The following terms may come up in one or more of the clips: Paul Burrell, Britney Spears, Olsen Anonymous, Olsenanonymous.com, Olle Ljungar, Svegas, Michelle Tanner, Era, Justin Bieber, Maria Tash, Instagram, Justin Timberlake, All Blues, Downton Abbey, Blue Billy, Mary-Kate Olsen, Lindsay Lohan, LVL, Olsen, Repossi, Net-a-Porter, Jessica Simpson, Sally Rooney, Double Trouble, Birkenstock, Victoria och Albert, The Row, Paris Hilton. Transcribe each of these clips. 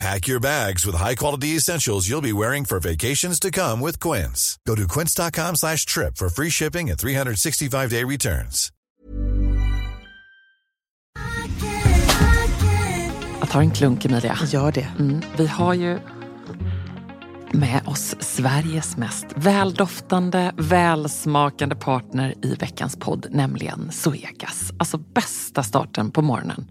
Pack your bags with high-quality essentials you'll be wearing for vacations to come with Quince. Go to quince.com/trip for free shipping and 365-day returns. Jag tar en klunk, Emilia. Gör det. Vi har ju med oss Sveriges mest väldoftande, välsmakande partner i veckans podd, nämligen Svegas. Alltså bästa starten på morgonen.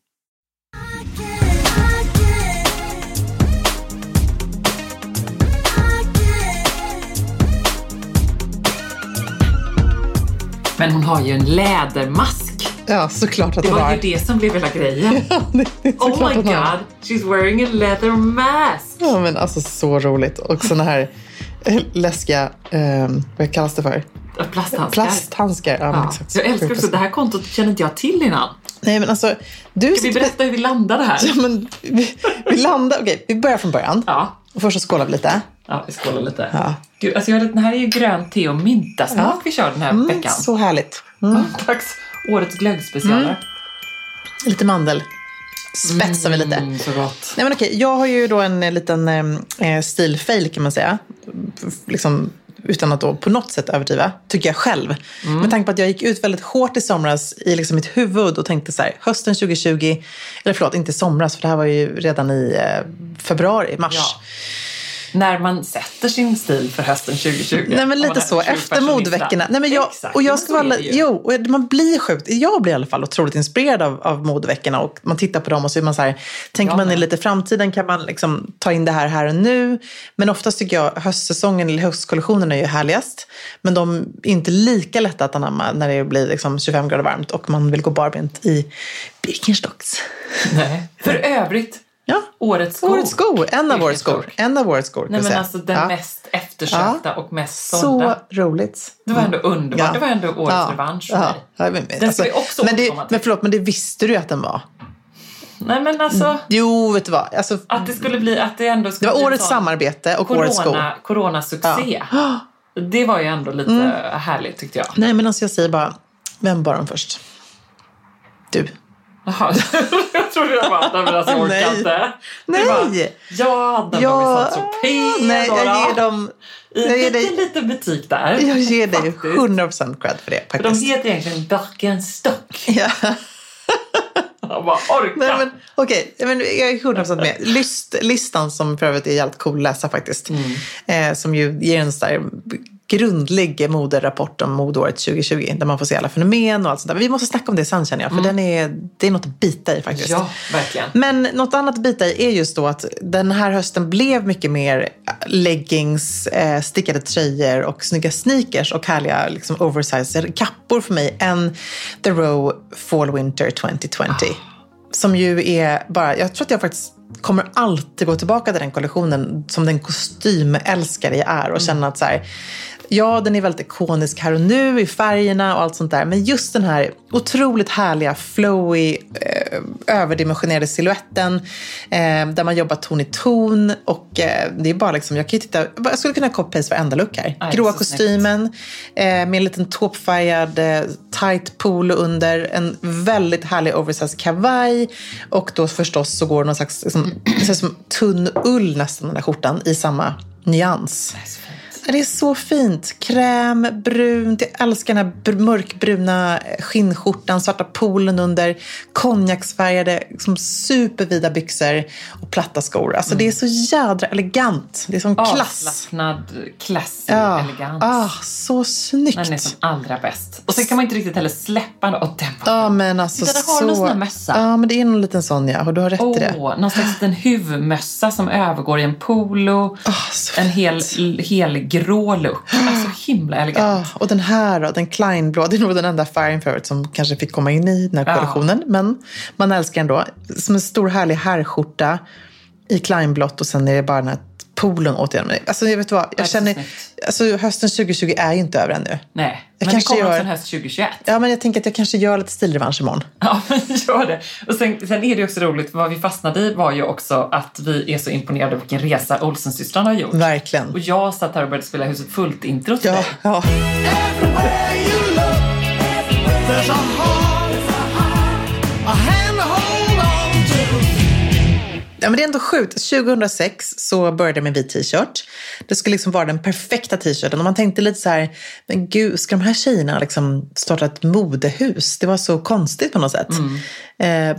Men hon har ju en lädermask. Ja, såklart att det var. Det var ju det som blev hela grejen. Ja, det oh my god, she's wearing a leather mask. Ja, men alltså så roligt. Och såna här läskiga, vad kallas det för? Plasthandskar. Ja. Jag älskar också, det här kontot känner inte jag till innan. Nej, men alltså, ska vi berätta hur vi landade här? Ja, men vi landade, okej, vi börjar från början. Ja. Och först så skålar vi lite. Ja, vi skålar lite. Ja. Gud, alltså den här är ju grön te och mynta smak vi kör den här veckan. Så härligt. Tack. Årets glöggspecialer. Lite mandel. Spetsar vi lite. Så gott. Nej men okej, jag har ju då en liten stilfail kan man säga. Liksom utan att då på något sätt överdriva, tycker jag själv. Med tanke på att jag gick ut väldigt hårt i somras i liksom mitt huvud och tänkte så här, hösten 2020, eller förlåt, inte somras, för det här var ju redan i februari, mars. Ja. När man sätter sin stil för hösten 2020. Nej men lite så, efter modveckorna. Nej men man blir sjukt. Jag blir i alla fall otroligt inspirerad av modveckorna, och man tittar på dem och så är man så här, tänker man i lite framtiden, kan man liksom ta in det här och nu. Men oftast tycker jag höstsäsongen eller höstkollektionerna är ju härligast, men de är inte lika lätta att anamma när det blir liksom 25 grader varmt och man vill gå barbent i Birkenstocks. Nej, för övrigt. Ja. Årets skor. En av årets skor. Nej men alltså den mest eftersökta och mest sålda. Så roligt. Det var ändå underbart. Ja. Det var ändå årets revansch för mig. Ja, men, alltså, också men det visste du att den var. Nej men alltså. Jo, vet du vad? Alltså, att det skulle bli, att det ändå skulle, det var årets samarbete och årets skor. Coronasuccé. Ja. Det var ju ändå lite härligt tyckte jag. Nej men alltså jag säger bara, vem bar dem först? Du. Jaha, jag trodde jag bara att den alltså orkade inte. Nej! Jag ger dig lite butik där. Jag ger dig 100% cred för det faktiskt. För de heter egentligen Birkenstock. Ja. Jag bara orkar. Nej, men, okej, jag är 100% med. Listan som för övrigt är jävligt cool att läsa faktiskt. Som ju ger en sån grundlig moderapport om modåret 2020, där man får se alla fenomen och allt sånt där. Men vi måste snacka om det sen känner jag, för det är något att bita i faktiskt. Ja, verkligen. Men något annat att bita i är just då att den här hösten blev mycket mer leggings, stickade tröjor och snygga sneakers och härliga liksom oversized kappor för mig än The Row Fall Winter 2020. Som ju är bara, jag tror att jag faktiskt kommer alltid gå tillbaka till den kollektionen som den kostymälskare jag är och känna att så här, ja, den är väldigt ikonisk här och nu i färgerna och allt sånt där, men just den här otroligt härliga, flowy, överdimensionerade siluetten där man jobbar ton i ton och det är bara liksom, jag kan ju titta, jag skulle kunna copy-paste varenda look här. Aj, gråa kostymen med en liten tåpfärgad tight polo under, en väldigt härlig oversized kavaj och då förstås så går någon slags liksom, som tunn ull nästan den där skjortan i samma nyans. Det är så fint. Kräm, brunt. Jag älskar den här mörkbruna skinnskjortan, svarta polen under, konjaksfärgade, liksom supervida byxor och platta skor. Alltså det är så jädra elegant. Det är som klass. Avslappnad, klassig, elegant. Så snyggt. Den är som allra bäst. Och sen kan man inte riktigt heller släppa den och dämpa den. Ja, men alltså så... Där har du någon mössa. Ja, men det är någon liten sån, ja. Och du har rätt i det. Någon slags en huvudmössa som övergår i en polo. En hel grå look. Alltså himla elegant. Och den här då, den kleinblå, det är nog den enda färgen förut som kanske fick komma in i den här kollektionen. Men man älskar ändå. Som en stor härlig herrskjorta i kleinblått och sen är det bara den här poolen återigen. Alltså jag vet vad, jag känner... Alltså hösten 2020 är ju inte över ännu. Nej, jag men kanske det kommer en höst 2021. Ja, men jag tänker att jag kanske gör lite stilrevansch imorgon. Ja, men gör det. Och sen är det också roligt, vad vi fastnade i var ju också att vi är så imponerade av vilken resa Olsensystrarna har gjort. Verkligen. Och jag satt här och började spela huset fullt intro till dig. Ja. Everywhere you look, there's a heart, a hand to hold on to. Ja, men det är ändå sjukt. 2006 så började jag med vit t-shirt. Det skulle liksom vara den perfekta t-shirten. Och man tänkte lite så här, men gud, ska de här tjejerna liksom starta ett modehus? Det var så konstigt på något sätt.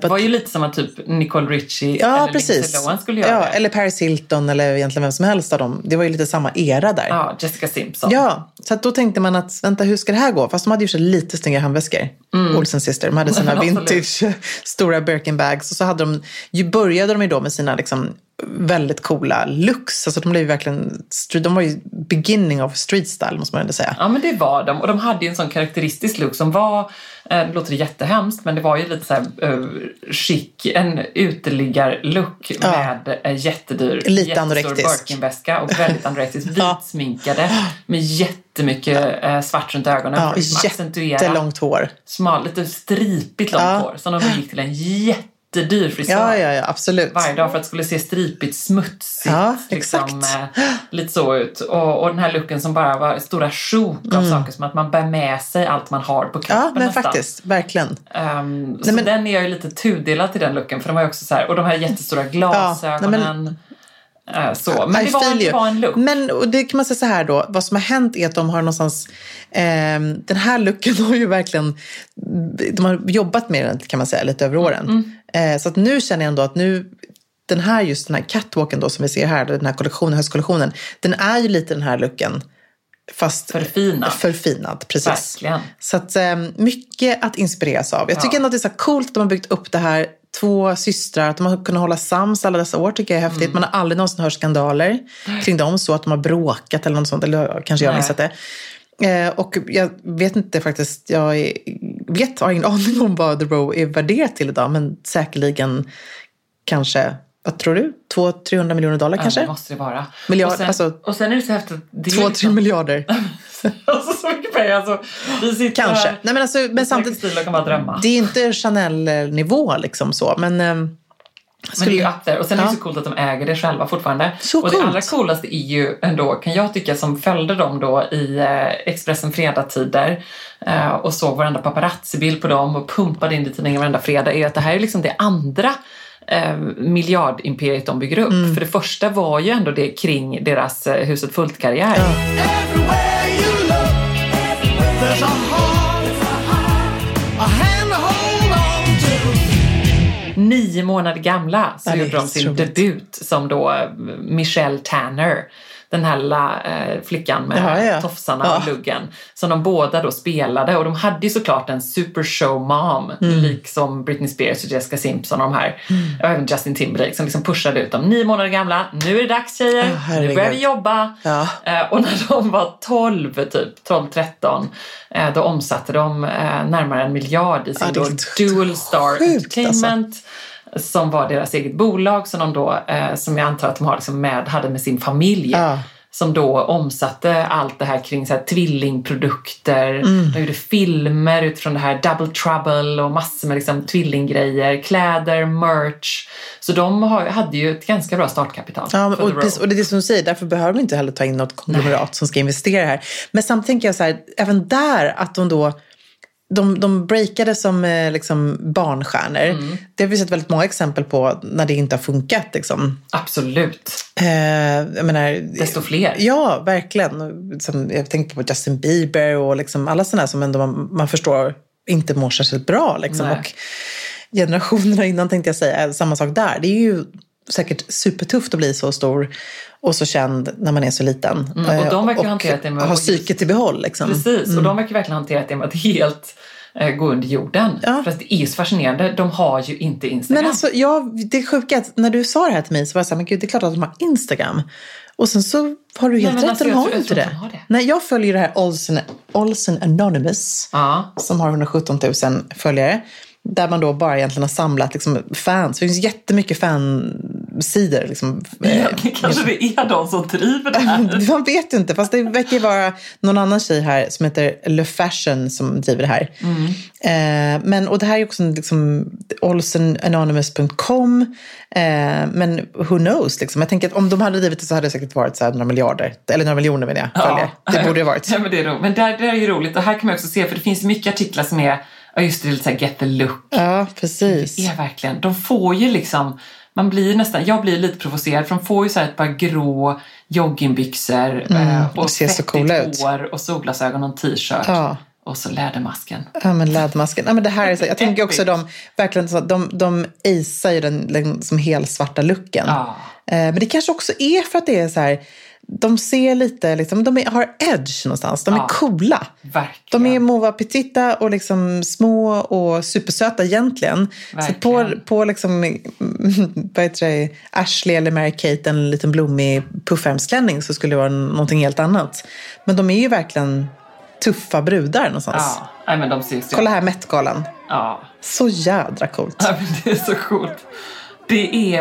Det var ju lite som att typ Nicole Richie eller Lindsay Lohan skulle göra. Ja, eller Paris Hilton eller egentligen vem som helst av dem. Det var ju lite samma era där. Ja, Jessica Simpson. Ja, så att då tänkte man att, vänta, hur ska det här gå? Fast de hade ju så lite snygga handväskor. Olsen Sister, de hade sina vintage stora Birkenbags. Och så hade de, ju började de ju då med sina liksom väldigt coola looks, alltså de blev verkligen, de var ju beginning of street style måste man ändå säga. Ja, men det var de, och de hade ju en sån karaktäristisk look som var, det låter jättehemskt, men det var ju lite så här chic, en uteliggarlook med jättedyr, jättestor Birkenväska och väldigt anorektisk, vitsminkade med jättemycket svart runt ögonen, jättelångt hår, smal, lite stripigt långt hår, som de gick till en jätte dyr frisör. Ja, absolut. Varje dag för att skulle se stripigt, smutsigt. Ja, exakt. Liksom, lite så ut. Och den här looken som bara var stora sjok av saker, som att man bär med sig allt man har på kroppen. Ja, men nästan. Faktiskt, verkligen. Så den är jag ju lite tudelad till den looken, för de var ju också så här, och de här jättestora glasögonen. Så. Men det var en look. Men och det kan man säga så här då, vad som har hänt är att de har någonstans den här looken har ju verkligen, de har jobbat med den, kan man säga, lite över åren. Så att nu känner jag ändå att nu den här catwalken då som vi ser här, den här kollektionen, höstkollektionen, den är ju lite den här looken fast förfinad precis. Verkligen. Så att mycket att inspireras av. Jag tycker ändå att det är så coolt att de har byggt upp det här, två systrar, att de har kunnat hålla sams alla dessa år, tycker jag är häftigt. Man har aldrig någonsin hört skandaler kring dem, så att de har bråkat eller något sånt, eller kanske jag har missat det. Och jag vet inte faktiskt, jag har ingen aning om vad The Row är värderat till idag, men säkerligen kanske, vad tror du? 200-300 miljoner dollar kanske? Det måste det vara. Miljard, och sen är det så häftigt. 2-3 liksom... miljarder. Alltså så mycket pengar. Alltså, vi sitter kanske. Här, nej, men alltså, men samtidigt, kan man drömma. Det är inte Chanel-nivå liksom så, men... Men det är ju up there. Och sen är det så coolt att de äger det själva fortfarande. Så och det allra coolaste är ju ändå, kan jag tycka, som följde dem då i Expressen fredagstider och såg varenda paparazzi-bild på dem och pumpade in i tidningen varenda fredag, är att det här är liksom det andra miljardimperiet de bygger upp. För det första var ju ändå det kring deras huset fullt-karriär. Nio månader gamla så gjorde de sin debut som då Michelle Tanner den här lilla flickan med tofsarna och luggen, som de båda då spelade. Och de hade ju såklart en super show mom, liksom Britney Spears och Jessica Simpson och de här. Och även Justin Timberlake som liksom pushade ut dem. 9 månader gamla, nu är det dags tjejer, nu börjar vi jobba. Ja. Och när de var 12-13, då omsatte de närmare 1 miljard i sin Dual Star Entertainment. Alltså. Som var deras eget bolag som de då, som jag antar att de har liksom hade med sin familj. Ja. Som då omsatte allt det här kring så här tvillingprodukter. De gjorde filmer utifrån det här Double Trouble och massor med liksom tvillinggrejer, kläder, merch. Så de hade ju ett ganska bra startkapital. Ja, och det är det som du säger, därför behöver de inte heller ta in något konglomerat som ska investera här. Men samtidigt tänker jag så här, även där att de då... De breakade som liksom barnstjärnor. Det har vi sett väldigt många exempel på när det inte har funkat. Liksom. Absolut. Jag menar, desto fler. Ja, verkligen. Som, jag tänkte på Justin Bieber och liksom alla sådana som ändå man förstår inte mår särskilt bra. Liksom. Och generationerna innan tänkte jag säga samma sak där. Det är ju säkert supertufft att bli så stor och så känd när man är så liten. Och de verkar hanterat det med att ha psyket i behåll. Liksom. Precis, och de verkar verkligen hanterat det med att helt gå under jorden. Ja. För att det är ju så fascinerande. De har ju inte Instagram. Men alltså, det är sjukt att när du sa det här till mig så var jag så här, men gud, det är klart att de har Instagram. Och sen så har du helt rätt att de har inte det. Nej, jag följer det här Olsen Anonymous som har 117 000 följare. Där man då bara egentligen har samlat liksom fans. Det finns jättemycket fansidor. Liksom. Kanske det är de som driver det här. Man vet ju inte. Fast det verkar vara någon annan tjej här som heter Lo Fashion som driver det här. Och det här är också liksom, Olsenanonymous.com. Men who knows? Liksom. Jag tänker att om de hade drivit det så hade det säkert varit så här några miljarder. Eller några miljoner menar jag. Ja. Det borde ju varit. Ja, men det är roligt. Men det är ju roligt. Och här kan man också se, för det finns mycket artiklar som är... Ja, just det, lite såhär get the look. Ja, precis. Det är verkligen, de får ju liksom, man blir nästan, jag blir lite provocerad för de får ju såhär ett par grå joggingbyxor och fettigt hår och solglasögon och en t-shirt. Ja. Och så lädermasken. Ja, men lädermasken. Ja, men det här är så, jag tänker också de verkligen så de isar ju den som helt svarta looken. Ja. Men det kanske också är för att det är så här. De ser lite, liksom, har edge någonstans. De är coola. Verkligen. De är mova petita och liksom små och supersöta egentligen. Verkligen. Så på liksom, vad heter det, Ashley eller Mary-Kate, en liten blommig puffärmsklänning så skulle det vara någonting helt annat. Men de är ju verkligen tuffa brudar någonstans. Ja. I mean, de syns ju. Kolla här, Met-galan. Ja. Så jädra coolt. Ja, men det är så coolt.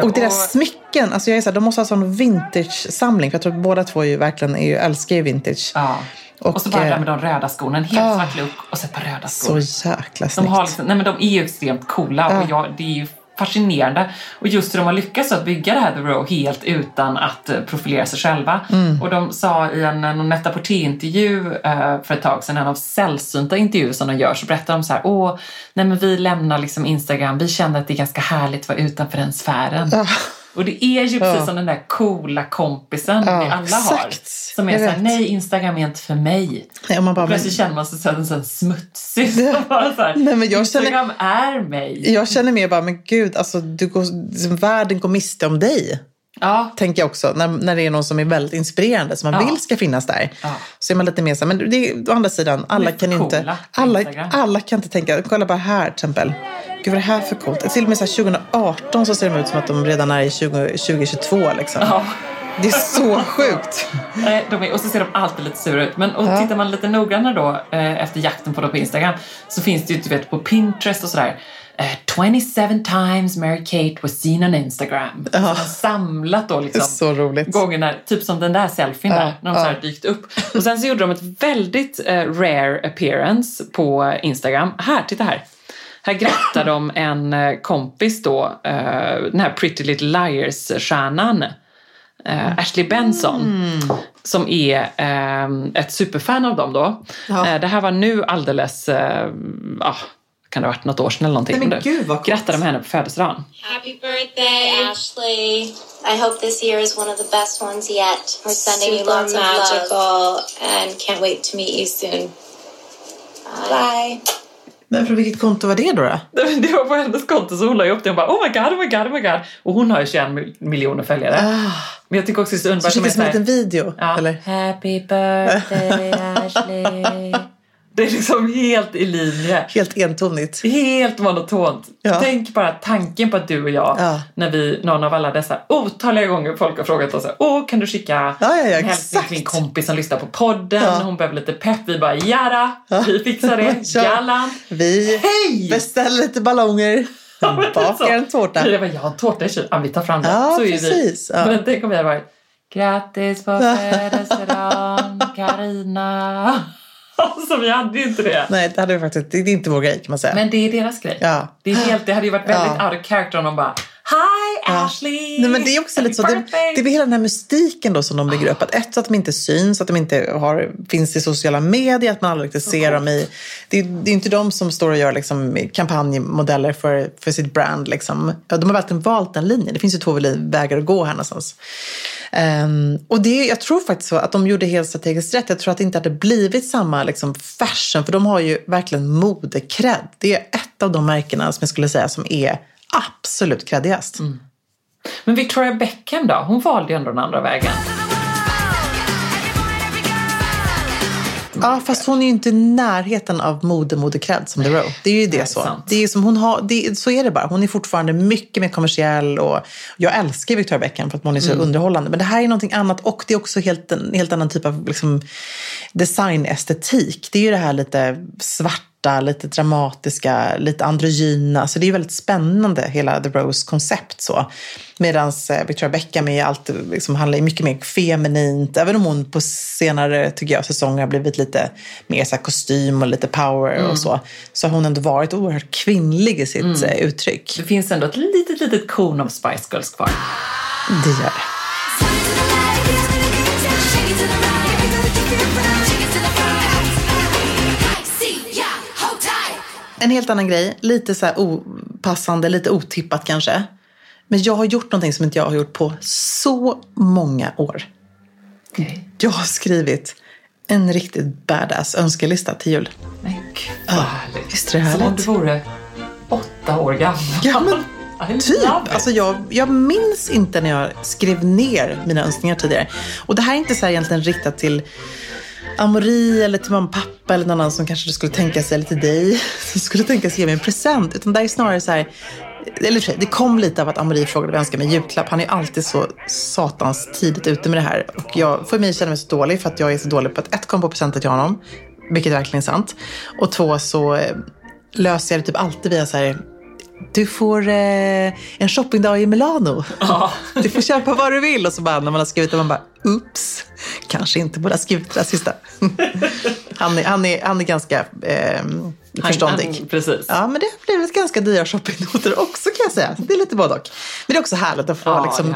Och deras smycken, alltså jag är så här, de måste ha sån vintage-samling. För jag tror att båda två ju verkligen älskar ju vintage. Ja. Och så bara där med de röda skorna, en helt svart look och så ett par röda skor. Så jäkla snyggt. De är ju extremt coola och det är ju fascinerande. Och just hur de har lyckats att bygga det här The Row helt utan att profilera sig själva. Och de sa i en Net-a-Porter-intervju för ett tag sedan, en av sällsynta intervjuer som de gör, så berättar de så här, vi lämnar liksom Instagram, vi känner att det är ganska härligt att vara utanför den sfären. Och det är ju precis som den där coola kompisen vi alla har. Som är såhär, nej, Instagram är inte för mig. Ja, man bara, plötsligt känner man sig såhär smutsig. Instagram är mig. Jag känner mig bara, men gud, alltså, världen går miste om dig. Ja. Tänker jag också, när det är någon som är väldigt inspirerande som man vill ska finnas där. Ja. Så är man lite mer så här, men det är, å andra sidan, alla kan inte tänka, kolla bara här till exempel. Gud, vad det här för coolt. Till och med så här 2018 så ser det ut som att de redan är i 2022 liksom. Ja. Det är så sjukt. Och så ser de alltid lite sura ut. Men tittar man lite noggrannare då efter jakten på dem på Instagram så finns det ju, du vet, på Pinterest och sådär 27 times Mary-Kate was seen on Instagram. De har samlat då liksom så roligt. Gångerna, typ som den där selfien där, när de så här dykt upp. Och sen så gjorde de ett väldigt rare appearance på Instagram. Här, titta här. Här grattar de en kompis då, den här Pretty Little Liars-stjärnan, Ashley Benson, som är ett superfan av dem då. Ja. Det här var nu alldeles, kan det ha varit något år sedan eller någonting. Nej, men gud, vad grattar de henne på födelsedagen. Happy birthday, Ashley. I hope this year is one of the best ones yet. We're sending you lots of love and can't wait to meet you soon. Bye. Men från vilket konto var det då? Det var på hennes konto, så hon la upp det och bara oh my god. Och hon har ju 21 miljoner följare. Men jag tycker också det är underbart. Så det är som en liten video, ja, eller? Happy birthday, Ashley. Det är liksom helt i linje. Helt entonigt. Helt monotont. Ja. Tänk bara tanken på att du och jag, ja, när vi, någon av alla dessa otaliga gånger folk har frågat oss, kan du skicka en hälsning till en kompis som lyssnar på podden? Ja. Hon behöver lite pepp. Vi bara, vi fixar det. Galant. Vi beställer lite ballonger. Bakar en tårta. Vi bara, jag har en tårta i kyl. Vi tar fram det. Ja, så precis. Ja. Men tänk om vi hade varit, grattis på födelsedagen, Carina. Alltså, vi hade ju inte det. Nej, det hade vi faktiskt. Det är inte vår grej, kan man säga. Men det är deras grej. Ja. Det hade ju varit väldigt out of character om de bara, hi Ashley! Nej, men det är också lite så, det är hela den här mystiken då som de bygger upp. Att ett, så att de inte syns, att de inte finns i sociala medier, att man aldrig riktigt ser dem i. Det är inte de som står och gör liksom kampanjmodeller för sitt brand liksom. De har verkligen valt den linjen. Det finns ju två vägar att gå här någonstans. Och det, jag tror faktiskt så att de gjorde helt strategiskt rätt. Jag tror att det inte hade blivit samma liksom fashion, för de har ju verkligen modekrädd. Det är ett av de märkena som jag skulle säga som är absolut kreddigast. Mm. Men Victoria Beckham då? Hon valde ju ändå den andra vägen. Ja, fast hon är ju inte i närheten av modekrädd som The Row. Det är ju det, så. Det är som hon har, så är det bara. Hon är fortfarande mycket mer kommersiell, och jag älskar Victoria Beckham för att hon är så underhållande. Men det här är någonting annat, och det är också en helt annan typ av liksom designestetik. Det är ju det här lite svarta, lite dramatiska, lite androgyna. Så det är ju väldigt spännande, hela The Rows koncept så. Medan Victoria Beckham är alltid, liksom, handlar mycket mer feminint. Även om hon på senare, tycker jag, säsonger har blivit lite mer så här, kostym och lite power och så har hon ändå varit oerhört kvinnlig i sitt uttryck. Det finns ändå ett litet korn av Spice Girls kvar. Det gör det. En helt annan grej, lite så här opassande, lite otippat kanske. Men jag har gjort någonting som inte jag har gjort på så många år. Okay. Jag har skrivit en riktigt badass önskelista till jul. Men gud, visst är det härligt? Som om du vore 8 år gammal. Ja, men typ. Alltså jag minns inte när jag skrev ner mina önskningar tidigare. Och det här är inte så här egentligen riktat till Amori eller till mamma och pappa eller någon annan som kanske skulle tänka sig, eller till dig som skulle tänka sig ge mig en present. Utan det är snarare så här, eller det kom lite av att Amori frågade vad jag önskar mig julklapp. Han är alltid så satans tidigt ute med det här. Och jag får mig känna mig så dålig för att jag är så dålig på att ett, kom på presentet till honom, vilket är verkligen sant. Och två, så löser jag det typ alltid via så här, du får en shoppingdag i Milano. Ja. Du får köpa vad du vill. Och så bara, när man har skrivit det, man bara, ups, kanske inte borde ha skrivit det sista. Han är ganska förståndig. Precis. Ja, men det har blivit ganska dyra shoppingnoter också, kan jag säga. Det är lite både och. Men det är också härligt att få liksom,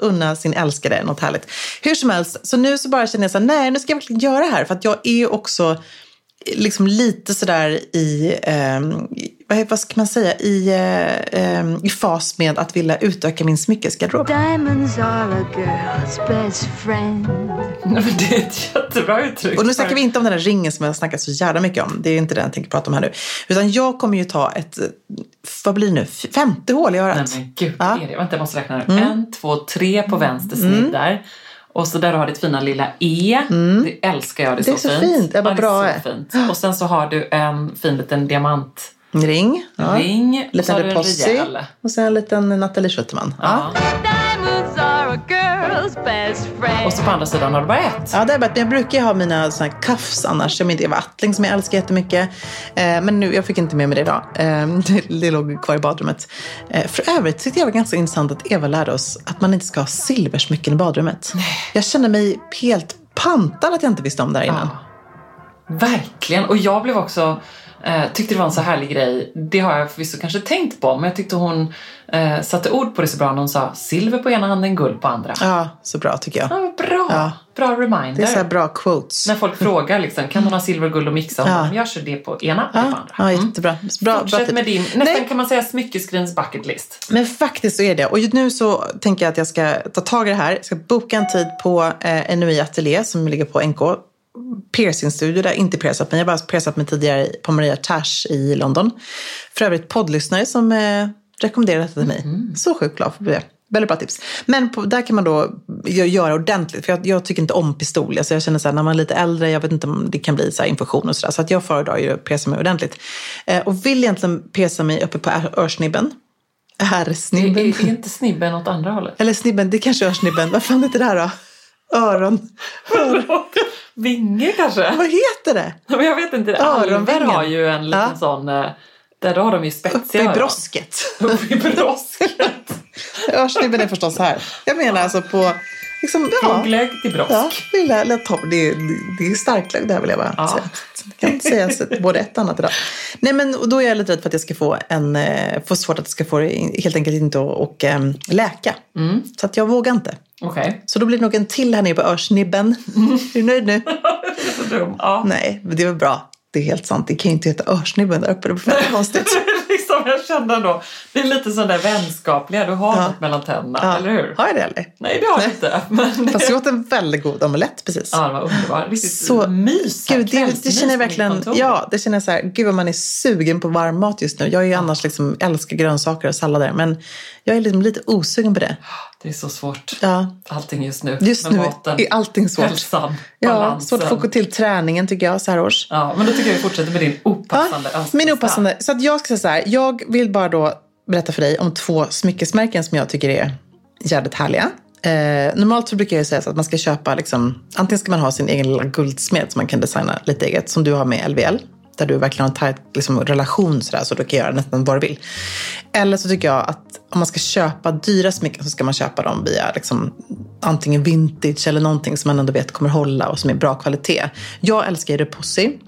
unna sin älskade något härligt. Hur som helst, så nu så bara känner jag så här, nej, nu ska jag verkligen göra det här. För att jag är ju också liksom lite sådär i vad ska man säga, i fas med att vilja utöka min smyckesgarderob. Diamonds are a girl's best friend. Det är ett jättebra uttryck. Och nu snackar vi inte om den där ringen som jag snackar så jävla mycket om. Det är inte den jag tänker prata om här nu. Utan jag kommer ju ta ett, vad blir det nu? 50 hål i örat. Nej men gud, är det? Vänta, jag måste räkna nu. 1, 2, 3 på vänster snitt där. Och så där du har ditt fina lilla E. Det älskar jag, det är så fint. Det är bra. Och sen så har du en fin liten diamant ring, liten repossi och sen en liten Nathalie Schuttman. Ja. Och så på andra sidan har du bara ett. Ja, det är bara, jag brukar ha mina såna här cuffs annars. Jag är vattling som jag älskar jättemycket. Men nu, jag fick inte med mig det idag. Det låg kvar i badrummet. För övrigt tyckte jag var ganska intressant att Eva lärde oss att man inte ska ha silversmycken i badrummet. Nej. Jag känner mig helt pantad att jag inte visste om det där innan. Ja. Verkligen. Och jag blev också, tyckte det var en så härlig grej. Det har jag förvisso kanske tänkt på, men jag tyckte hon satte ord på det så bra när hon sa silver på ena handen, guld på andra. Ja, så bra tycker jag. Ja, bra. Ja. Bra reminder. Det är så här bra quotes. När folk frågar liksom, kan hon ha silver, guld och mixa? Ja. Jag kör det på ena och på andra. Ja, jättebra. Bra typ. Med din, nästan kan man säga smyckesgrins bucket list. Men faktiskt så är det. Och nu så tänker jag att jag ska ta tag i det här. Jag ska boka en tid på en ny ateljé som ligger på NK. piercingstudio där, inte piercat mig, jag har bara piercat mig tidigare på Maria Tash i London. För övrigt poddlyssnare som rekommenderade detta till mig. Mm. Så sjukt glad för det. Väldigt bra tips. Men på, där kan man då göra ordentligt. För jag tycker inte om pistol. Alltså jag känner så här, när man är lite äldre, jag vet inte om det kan bli så här infektion och sådär. Så att jag föredrar ju att pierca mig ordentligt. Och vill egentligen pierca mig uppe på örsnibben. Är snibben. Är inte snibben åt andra hållet? Eller snibben, det kanske är örsnibben. Vad fan heter det här då? Öron. Vinge kanske? Vad heter det? Jag vet inte. Öronvinge har ju en liten sån... Där har de ju spetsiga öron. Uppe i brosket. Örsnibben är förstås här. Jag menar alltså på... Liksom, glögg till brosk. Ja, det är starklögg det här vill jag bara säga. Jag kan inte säga så, både ett och annat idag. Nej, men då är jag lite rädd för att jag ska få få svårt att jag ska få helt enkelt inte och läka. Mm. Så att jag vågar inte. Okay. Så då blir det nog en till här nere på örsnibben. Mm. Är du nöjd nu? Det är så dum. Ja. Nej, men det var bra. Det är helt sant. Det kan ju inte heta örsnibben där uppe. Det är väldigt konstigt. Liksom, jag känner då. Det är lite sån där vänskapliga. Du har något mellan tänderna, eller hur? Har jag det eller? Nej, det har jag inte. Men... Fast jag åt en väldigt god omelett, precis. Ja, det var underbar. Så mysigt. Gud, det känner jag verkligen. Ja, det känner jag så här. Gud vad man är sugen på varm mat just nu. Jag är ju annars liksom älskar grönsaker och sallader. Men jag är liksom lite osugen på det. Det är så svårt. Ja. Allting just nu. Just nu maten, är allting svårt. Hälsan, balansen. Svårt att få till träningen tycker jag så här års. Ja, men då tycker jag vi fortsätter med din opassande önskan. Min opassande. Så att jag ska säga så här. Jag vill bara då berätta för dig om två smyckesmärken som jag tycker är jävligt härliga. Normalt så brukar jag ju säga så att man ska köpa liksom... Antingen ska man ha sin egen lilla guldsmed som man kan designa lite eget. Som du har med LVL. Där du verkligen har en tajt liksom, relation sådär, så du kan göra nästan vad du vill. Eller så tycker jag att om man ska köpa dyra smycken så ska man köpa dem via liksom, antingen vintage eller någonting som man ändå vet kommer hålla och som är bra kvalitet. Jag älskar ju Repossi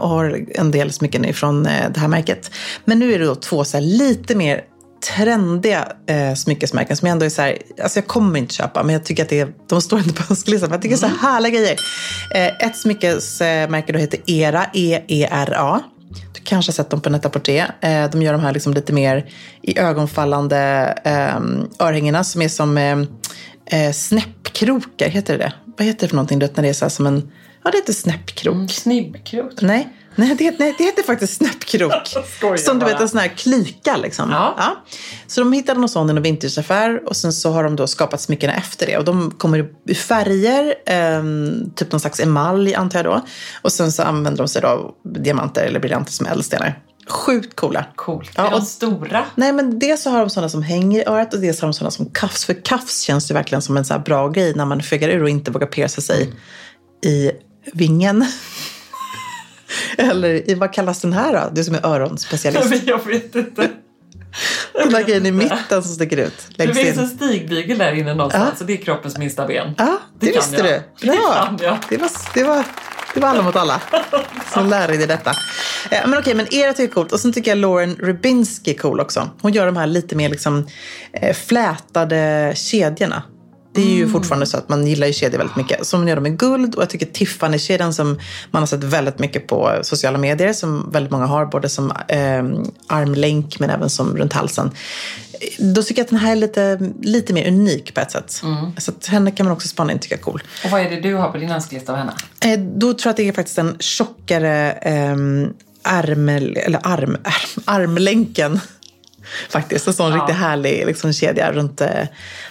och har en del smycken ifrån det här märket. Men nu är det då två så här, lite mer trendiga smyckesmärken som jag ändå är så här, alltså jag kommer inte köpa men jag tycker att de står inte på önskelistan men jag tycker så här härliga grejer. Ett smyckesmärke då heter Era, E-E-R-A. Du kanske har sett dem på Net-a-Porter. De gör de här liksom lite mer i ögonfallande örhängena som är som snäppkrokar, heter det? Vad heter det för någonting? Du vet när det är så här som en, ja det heter snäppkrok. Snibbkrok. Nej, det heter faktiskt snäppkrok. Som du vet, en sån här klyka liksom. Ja. Ja. Så de hittade någon sån i en vintageaffär. Och sen så har de då skapat smyckena efter det. Och de kommer i färger. Typ någon slags emalj antar jag då. Och sen så använder de sig av diamanter eller briljanter som ädelstenar. Sjukt coola. Coolt. Ja, och stora. Nej, men dels så har de sådana som hänger i örat. Och dels har de sådana som kaffs. För kaffs känns det verkligen som en så här bra grej. När man fegar ur och inte vågar pierca sig i vingen. Eller vad kallas den här då? Du som är öronspecialist. Jag vet inte. Den där grejen i mitten som sticker ut. Det finns en stigbygel där inne någonstans. Så det är kroppens minsta ben. Ja, det visste du. Bra. Det var alla mot alla som lär dig detta. Men okej, men Era tycker jag är coolt. Och sen tycker jag Lauren Rubinsky är cool också. Hon gör de här lite mer liksom flätade kedjorna. Det är ju fortfarande så att man gillar ju kedjor väldigt mycket. Som gör dem med guld. Och jag tycker Tiffany-kedjan som man har sett väldigt mycket på sociala medier. Som väldigt många har. Både som armlänk men även som runt halsen. Då tycker jag att den här är lite mer unik på ett sätt. Mm. Så att henne kan man också spana in tycker jag är cool. Och vad är det du har på din önskelista av henne? Då tror jag att det är faktiskt en tjockare armlänken. Faktiskt, en sån riktigt härlig liksom, kedja runt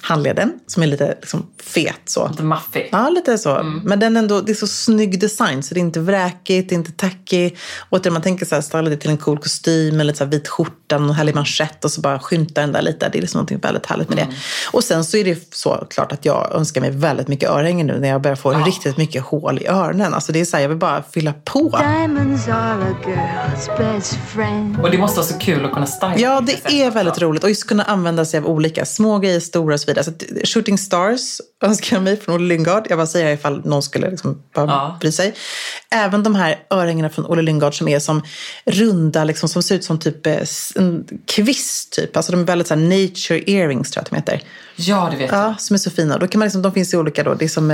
handleden som är lite liksom, fet så. Lite maffig. Ja, lite så. Mm. Men den ändå, det är så snygg design så det är inte vräkigt, det är inte tacky. Och man tänker så här, ställa det till en cool kostym eller så här, vit skjorta, en härlig manschett och så bara skymta den där lite. Det är liksom någonting väldigt härligt med det. Och sen så är det så klart att jag önskar mig väldigt mycket örhängen nu när jag börjar få riktigt mycket hål i öronen. Alltså det är så här, jag vill bara fylla på. Diamonds are a girl's best friend. Och det måste vara så kul att kunna styla. Ja, det är väldigt roligt. Och just kunna använda sig av olika små grejer, stora och så vidare. Så Shooting Stars önskar jag mig från Olle Ljungar. Jag bara säger ifall någon skulle liksom bara bry sig. Även de här örhängena från Olle Ljungar som är som runda, liksom, som ser ut som typ en kvist typ. Alltså de är väldigt så här nature earrings tror jag att de heter. Ja, det vet jag. Som är så fina. Då kan man liksom, de finns i olika då. Det är som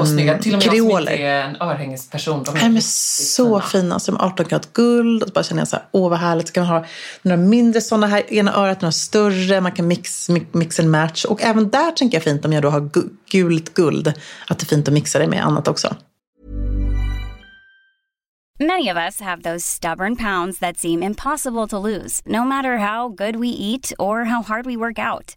så snygga. Till och med kreoler. Jag som inte är en örhängesperson. Nej, men så fina. Alltså de är 18 karat guld. Och så bara känner jag så här, åh vad härligt. Så kan man ha några mindre sådana här. Ena örat, några större. Man kan mix and match. Och även där tänker jag fint om jag du har gult guld, att det är fint att mixa det med annat också. Many of us have those stubborn pounds that seem impossible to lose, no matter how good we eat or how hard we work out.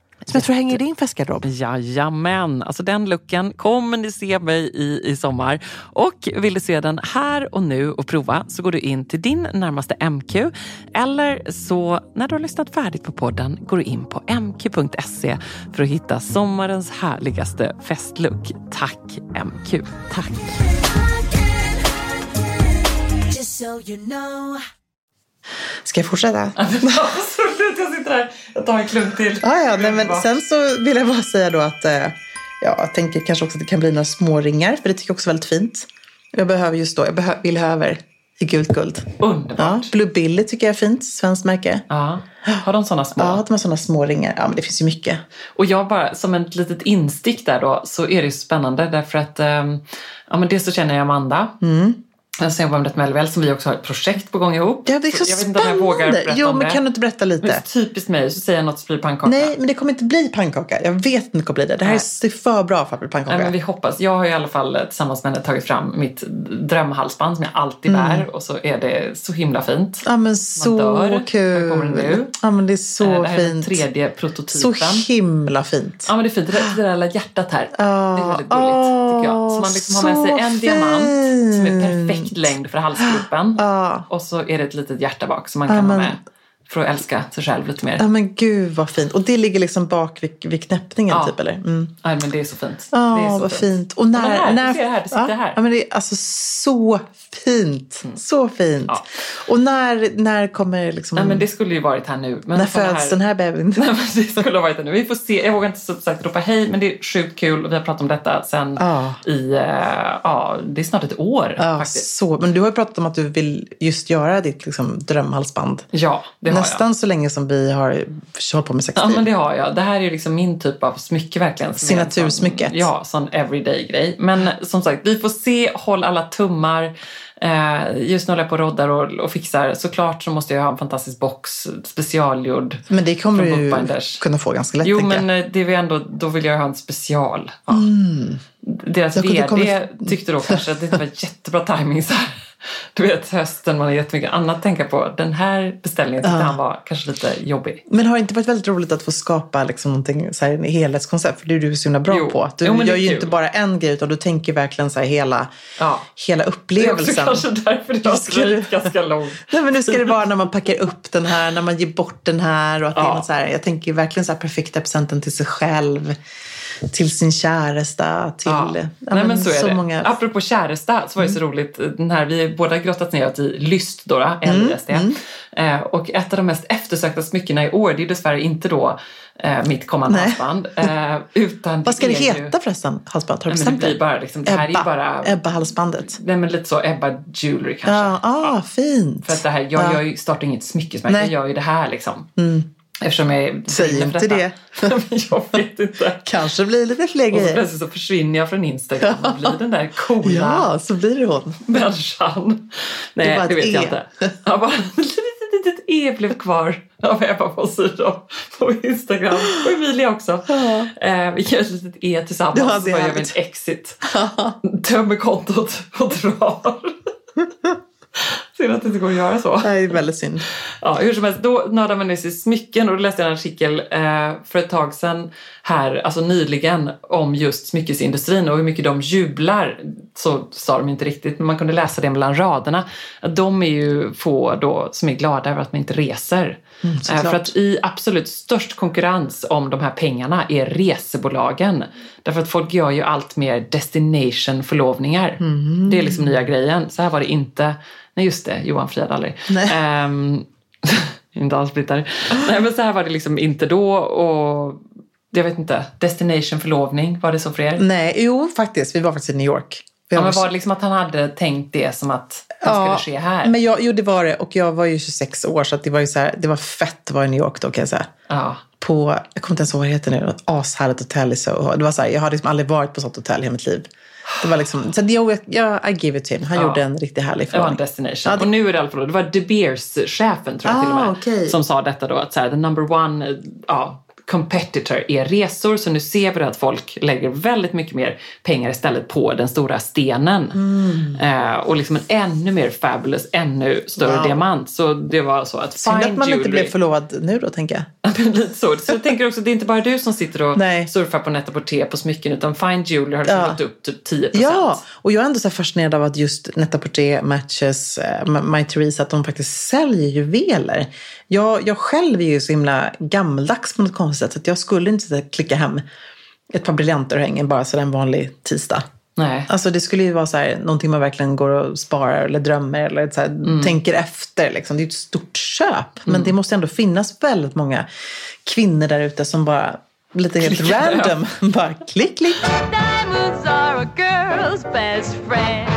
Så jag tror hänger det i din festgarderob. Jajamän, alltså den looken kommer ni se mig i sommar. Och vill du se den här och nu och prova, så går du in till din närmaste MQ. Eller så när du har lyssnat färdigt på podden går du in på mq.se för att hitta sommarens härligaste festlook. Tack MQ, tack. Ska jag fortsätta? Absolut, jag sitter här. Jag tar en klunk till. Ja, nej, men sen så vill jag bara säga då att ja, jag tänker kanske också att det kan bli några små ringar, för det tycker jag också är väldigt fint. Jag behöver just då, jag behöver i gult guld. Underbart. Ja, Blue Billy tycker jag är fint, svenskt märke. Ja. Har de sådana små? Ja, de har sådana små ringar. Ja, men det finns ju mycket. Och jag bara, som ett litet instick där då, så är det ju spännande därför att ja, men det så känner jag Amanda. Mm. Sen jobbar jag med LVL som vi också har ett projekt på gång ihop. Ja, det är så jag vet inte om jag vågar berätta. Jo, men kan du inte berätta lite? Det är typiskt mig, så säger jag något som blir pannkaka. Nej, men det kommer inte bli pannkaka. Jag vet inte kommer bli det. Det här är för bra för att bli pannkaka. Nej, men vi hoppas. Jag har i alla fall tillsammans med henne tagit fram mitt drömhalsband som jag alltid bär. Och så är det så himla fint. Ja, men så kul. Här kommer det nu. Ja, men det är så fint. Det här är den tredje prototypen. Så himla fint. Ja, men det är fint. Det där lilla hjärtat här. Det är väldigt gulligt, tycker jag. Så man liksom har med sig en diamant som är perfekt längd för halsgruppen. Och så är det ett litet hjärta bak som man kan ha med för att älska sig själv lite mer. Ja, men gud vad fint. Och det ligger liksom bak vid knäppningen typ, eller? Mm. Ja, men det är så fint. Det är så vad fint. Och när ser det här, det sitter här. Ja, men det är alltså så fint. Mm. Så fint. Ja. Och när kommer liksom... Nej, men det skulle ju varit här nu. Men när föds den här bebben? Nej, men det skulle ha varit här nu. Vi får se. Jag vågar inte så sagt ropa hej, men det är sjukt kul. Och vi har pratat om detta sen det är snart ett år faktiskt. Så. Men du har ju pratat om att du vill just göra ditt liksom, drömhalsband. Ja, det nästan så länge som vi har hållit på med sexliv. Ja, men det har jag. Det här är ju liksom min typ av smycke verkligen. Signatursmycket. Ja, sån everyday grej. Men som sagt, vi får se. Håll alla tummar. Just nu håller jag på och roddar och fixar. Såklart så måste jag ha en fantastisk box, specialgjord. Men det kommer du ju kunna få ganska lätt. Jo, men det är ändå, då vill jag ha en special. Ja. Mm. Deras vd tyckte då kanske att det inte var jättebra timing så här. Du vet, hösten, man har jättemycket annat att tänka på. Den här beställningen tyckte han var kanske lite jobbig. Men har det inte varit väldigt roligt att få skapa liksom någonting, så här, en helhetskoncept? För det är du så himla bra på. Du gör ju inte bara en grej, utan du tänker verkligen så här hela upplevelsen. Det är också kanske därför det har ganska långt. Nej, men nu ska det vara när man packar upp den här, när man ger bort den här. Och att det är något så här, jag tänker verkligen så här perfekta presenten till sig själv. till sin käresta, till så många. Apropå käresta så var det så roligt, den här, vi båda grottat ner i lyst då, och ett av de mest eftersökta smyckena i år, det är dessvärre inte då mitt kommande halsband, utan vad ska det heta förresten, halsband? Har du bestämt det? Bara, liksom, det här är bara Ebba-halsbandet. Nej, men lite så Ebba Jewelry kanske. Fint. För att det här, jag ju startar inget smyckesmärke, jag gör ju det här liksom. Eftersom jag säger inte det. Jag vet inte. Kanske blir lite fler grejer. Och så plötsligt så försvinner jag från Instagram och blir den där coola. Ja, så blir det hon. Människan. Nej, det vet jag inte. Jag bara, ett E blev kvar av Ebba på sidan på Instagram. Och Emilia också. Vi gör ett litet E tillsammans. Så gör vi en exit. Tömmer kontot och drar. Synd att det inte går att göra så. Det är väldigt synd. Ja, hur som helst, då nördade man nyss i smycken, och då läste jag en artikel för ett tag sedan här, alltså nyligen, om just smyckesindustrin och hur mycket de jublar, så sa de inte riktigt, men man kunde läsa det mellan raderna. De är ju få då som är glada över att man inte reser. För att i absolut störst konkurrens om de här pengarna är resebolagen. Därför att folk gör ju allt mer destination-förlovningar. Det är liksom nya grejen. Så här var det inte... Nej, just det, Johan friade aldrig. Inte alls bitter. Nej, men så här var det liksom inte då, och jag vet inte, destination-förlovning, var det så för er? Nej, jo faktiskt, vi var faktiskt i New York. Ja, men var det liksom att han hade tänkt det som att han skulle ske här? Men jo, det var det. Och jag var ju 26 år, så att det var ju så här, det var fett att vara i New York då, kan jag säga. På, jag kommer inte ens ihåg vad det heter nu, ett ashärligt hotell. Så, det var så här, jag har liksom aldrig varit på sånt hotell i mitt liv. Det var liksom, så I give it to him. Han gjorde en riktigt härlig förvåning. Det var en destination. Och nu är det i alla fall, det var De Beers-chefen, tror jag till och med, som sa detta då, att så här, the number one... competitor är resor, så nu ser vi att folk lägger väldigt mycket mer pengar istället på den stora stenen och liksom en ännu mer fabulous, ännu större diamant. Så det var så att fine jewelry... att man inte blev förlovad nu då, tänker jag. Lite så. Så jag tänker också, det är inte bara du som sitter och surfar på Net-a-Porter på smycken, utan fine jewelry har liksom gått upp typ 10%. Ja, och jag är ändå så här fascinerad av att just Net-a-Porter, Matches, My Theresa, att de faktiskt säljer juveler. Jag själv är ju så himla gammaldags på något konstigt. Så att jag skulle inte klicka hem ett par briljanterhängen bara så en vanlig tisdag. Nej. Alltså det skulle ju vara så här, någonting man verkligen går och sparar eller drömmer eller så här, tänker efter. Liksom. Det är ju ett stort köp. Men det måste ändå finnas väldigt många kvinnor där ute som bara lite helt random. Bara klick, klick.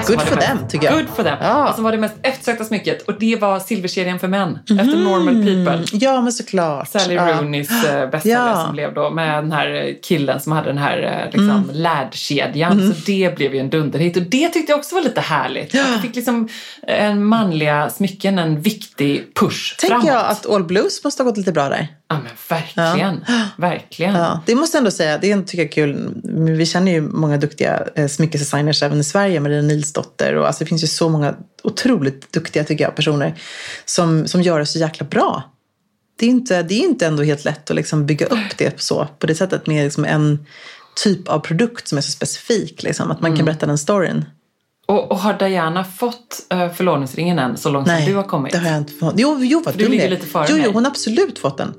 Good for them, tycker jag. Good for them. Ja. Och så var det mest eftersökta smycket. Och det var silverkedjan för män. Efter Normal People. Ja, men såklart. Sally Rooneys bästsäljare som blev då. Med den här killen som hade den här liksom, lädkedjan. Så det blev ju en dunderhit. Och det tyckte jag också var lite härligt. Jag fick liksom en manliga smycken en viktig push. Tänker framåt. Jag att All Blues måste ha gått lite bra där. Ja, men verkligen. Ja. Verkligen. Ja. Det måste jag ändå säga. Det tycker jag är kul. Vi känner ju många duktiga smyckesdesigners även i Sverige, med den Nilsdotter. Och alltså, det finns ju så många otroligt duktiga, tycker jag, personer som gör det så jäkla bra. Det är inte ändå helt lätt att liksom bygga upp det på det sättet, med liksom en typ av produkt som är så specifik. Liksom, att man kan berätta den storyn. Och har Diana fått förlåningsringen än så långt som du har kommit? Nej, det har jag inte fått. Jo, vad du ligger lite före mig. Hon har absolut fått den.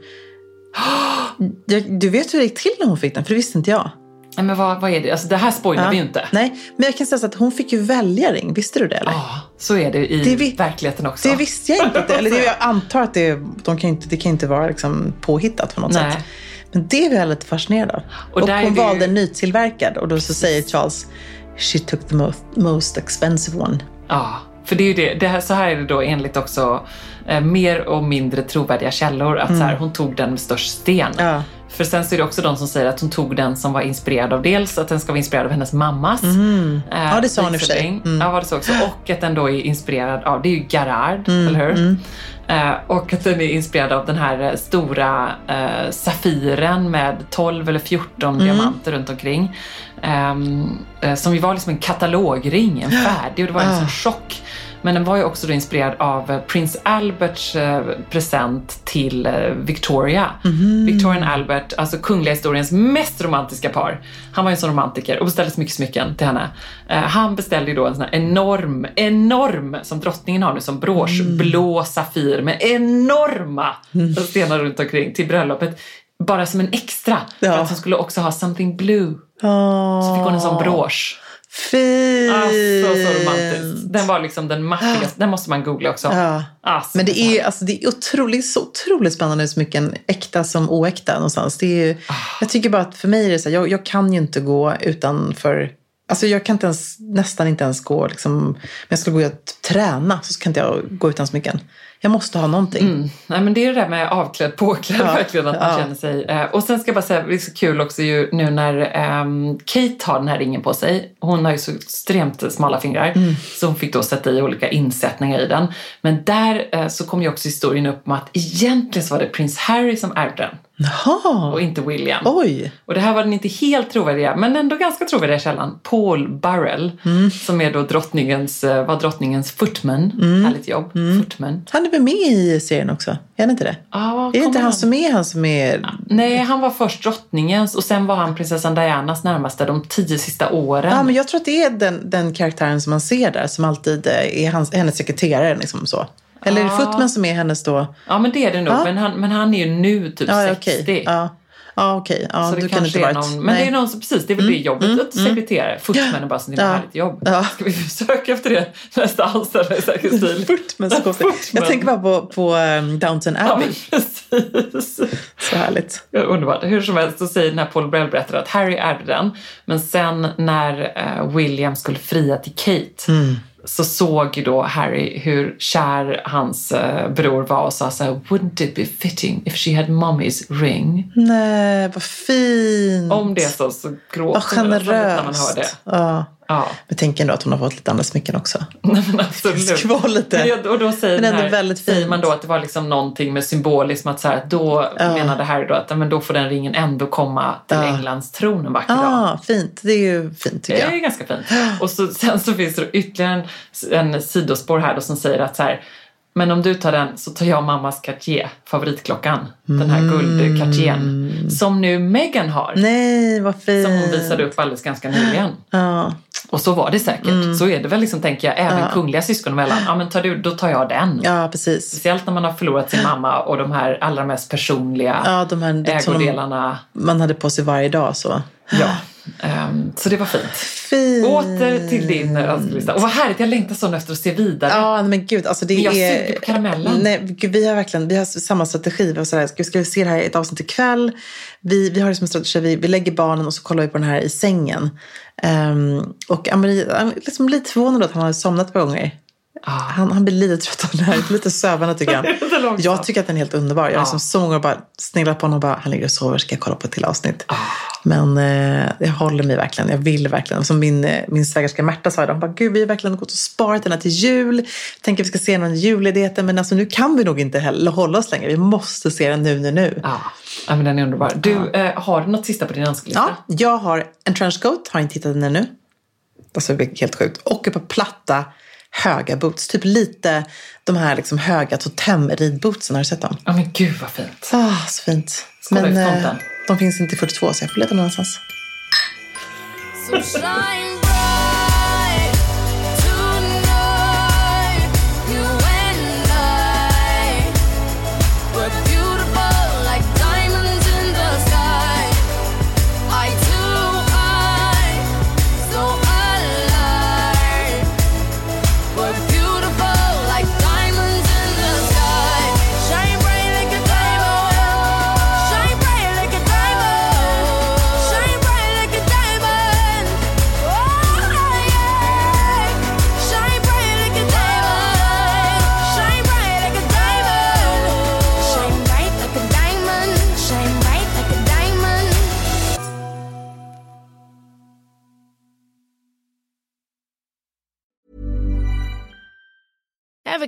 Du vet hur det gick till när hon fick den, för det visste inte jag. Nej, men vad är det? Alltså det här spoilar vi ju inte. Nej, men jag kan säga så att hon fick ju välja ring. Visste du det eller? Ja, så är det i verkligheten också. Det visste jag inte. Eller jag antar att det kan inte vara liksom påhittat på något sätt. Men det var jag lite fascinerad av. Och hon valde nytillverkad. Och då så säger Charles... She took the most expensive one. Ja, för det är ju det här, så här är det då enligt också mer och mindre trovärdiga källor, att så här, hon tog den med störst sten. Ja. För sen så är det också de som säger att hon tog den som var inspirerad av, dels att den ska vara inspirerad av hennes mammas. Ja, det sa hon i och för sig. Ja, var det så också. Och att den då är inspirerad av, det är ju Garrard, eller hur? Och att den är inspirerad av den här stora safiren med 12 eller 14 diamanter runt omkring. Som ju var liksom en katalogring, en färdig, och det var en sån chock. Men den var ju också då inspirerad av Prins Alberts present till Victoria. Victoria och Albert, alltså kungliga historiens mest romantiska par. Han var ju en sån romantiker och beställde så mycket smycken till henne. Han beställde ju då en sån här enorm, som drottningen har nu, som brosch, blå safir med enorma stenar runt omkring till bröllopet. bara som en extra. Ja. För att hon skulle också ha something blue. Oh. Så fick hon en sån brosch. Fint. Alltså, så romantiskt. Den var liksom den mattigaste. Den måste man googla också. Ja. Alltså, men det är otroligt, så otroligt spännande hur mycket en äkta som oäkta någonstans. Det är ju, jag tycker bara att för mig är det så här, jag kan ju inte gå utanför. Alltså jag kan inte ens, nästan inte ens gå liksom, men jag skulle gå och träna så kan inte jag gå utan smycken. Jag måste ha någonting. Mm. Nej, men det är det där med avklädd, påklädd, verkligen att man känner sig. Och sen ska jag bara säga, det är så kul också ju nu när Kate har den här ringen på sig. Hon har ju så extremt smala fingrar. Mm. Så hon fick då sätta i olika insättningar i den. Men där så kom ju också historien upp med att egentligen så var det prins Harry som ärvde den. Jaha. Och inte William. Oj. Och det här var den inte helt trovärdiga, men ändå ganska trovärdiga källan. Paul Burrell, som är då drottningens footman. Härligt jobb. Footman. Han är väl med i serien också? Är det inte det? Ah, är det inte han som är... Ah, nej, han var först drottningens och sen var han prinsessan Dianas närmaste de 10 sista åren. Ja, men jag tror att det är den karaktären som man ser där som alltid är hennes sekreterare liksom så. Eller är det footman som är hennes då? Ja, men det är det nog. Men han är ju nu typ 60. Okay. Okej. Ja, så det kan inte varit... någon, men nej. Det är någon som, precis, det är väl det jobbet att sekreterare. Footman är bara så himla härligt jobb. Ja. Ska vi försöka efter det? Nästa anställning är säkert stil. Footman. Jag tänker bara på Downton Abbey. Ja, precis. Så härligt. Underbart. Hur som helst så säger den här Paul Burrell berättar att Harry ärvde den. Men sen när William skulle fria till Kate... Så såg ju då Harry hur kär hans bror var och sa så här, wouldn't it be fitting if she had mommy's ring? Nej, vad fint. Om det så gråter man när man hör det. Ja. Men tänk ändå att hon har fått lite andra smycken också. Nej, men absolut. Kvar lite. Och då säger, men här, väldigt säger man då att det var liksom någonting med symbolism att så här, då menade Harry då att men då får den ringen ändå komma till Englands tron en vacker dag. Fint, det är ju fint tycker jag. Det är ganska fint. Och så, sen så finns det ytterligare en sidospår här då som säger att så här, men om du tar den så tar jag mammas Cartier, favoritklockan. Den här guldkartieren. Som nu Meghan har. Nej, vad fint. Som hon visade upp alldeles ganska nyligen. Och så var det säkert. Så är det väl liksom, tänker jag, även kungliga syskon mellan. Ja, men då tar jag den. Ja, precis. Speciellt när man har förlorat sin mamma och de här allra mest personliga ägodelarna. Man hade på sig varje dag så. Ja. Så det var fint. Åter till din önskelista. Och vad härligt, jag längtar så efter att se vidare. Ja, men gud, alltså det jag är... suger på karamellen. Nej, gud, vi har samma strategi. Vi så här, ska vi se det här ett avsnitt ikväll? Vi har det som en strategi, vi lägger barnen och så kollar vi på den här i sängen. Och Ann-Marie, liksom lite förvånad att han har somnat på gånger. Han blir lite trött av den här, lite sövande tycker jag. Jag tycker att den är helt underbar. Jag är liksom så många bara sneglar på honom och bara, han ligger och sover, ska jag kolla på ett till avsnitt. Men jag håller mig verkligen, jag vill verkligen. Som min svägerska Märta sa idag, hon bara, gud vi har verkligen gått och sparat den här till jul. Tänker vi ska se någon julidete, men alltså nu kan vi nog inte heller hålla oss längre. Vi måste se den nu. Ja, men den är underbar. Du, har du något sista på din önskelista? Ja, jag har en trenchcoat, har inte hittat den ännu. Alltså det blir helt sjukt. Och på platta höga boots, typ lite de här liksom höga totem-ridbootsen, har du sett dem? Ja, men gud vad fint. Så fint. Skål, men de finns inte i 42 så jag får leta någonstans. Ever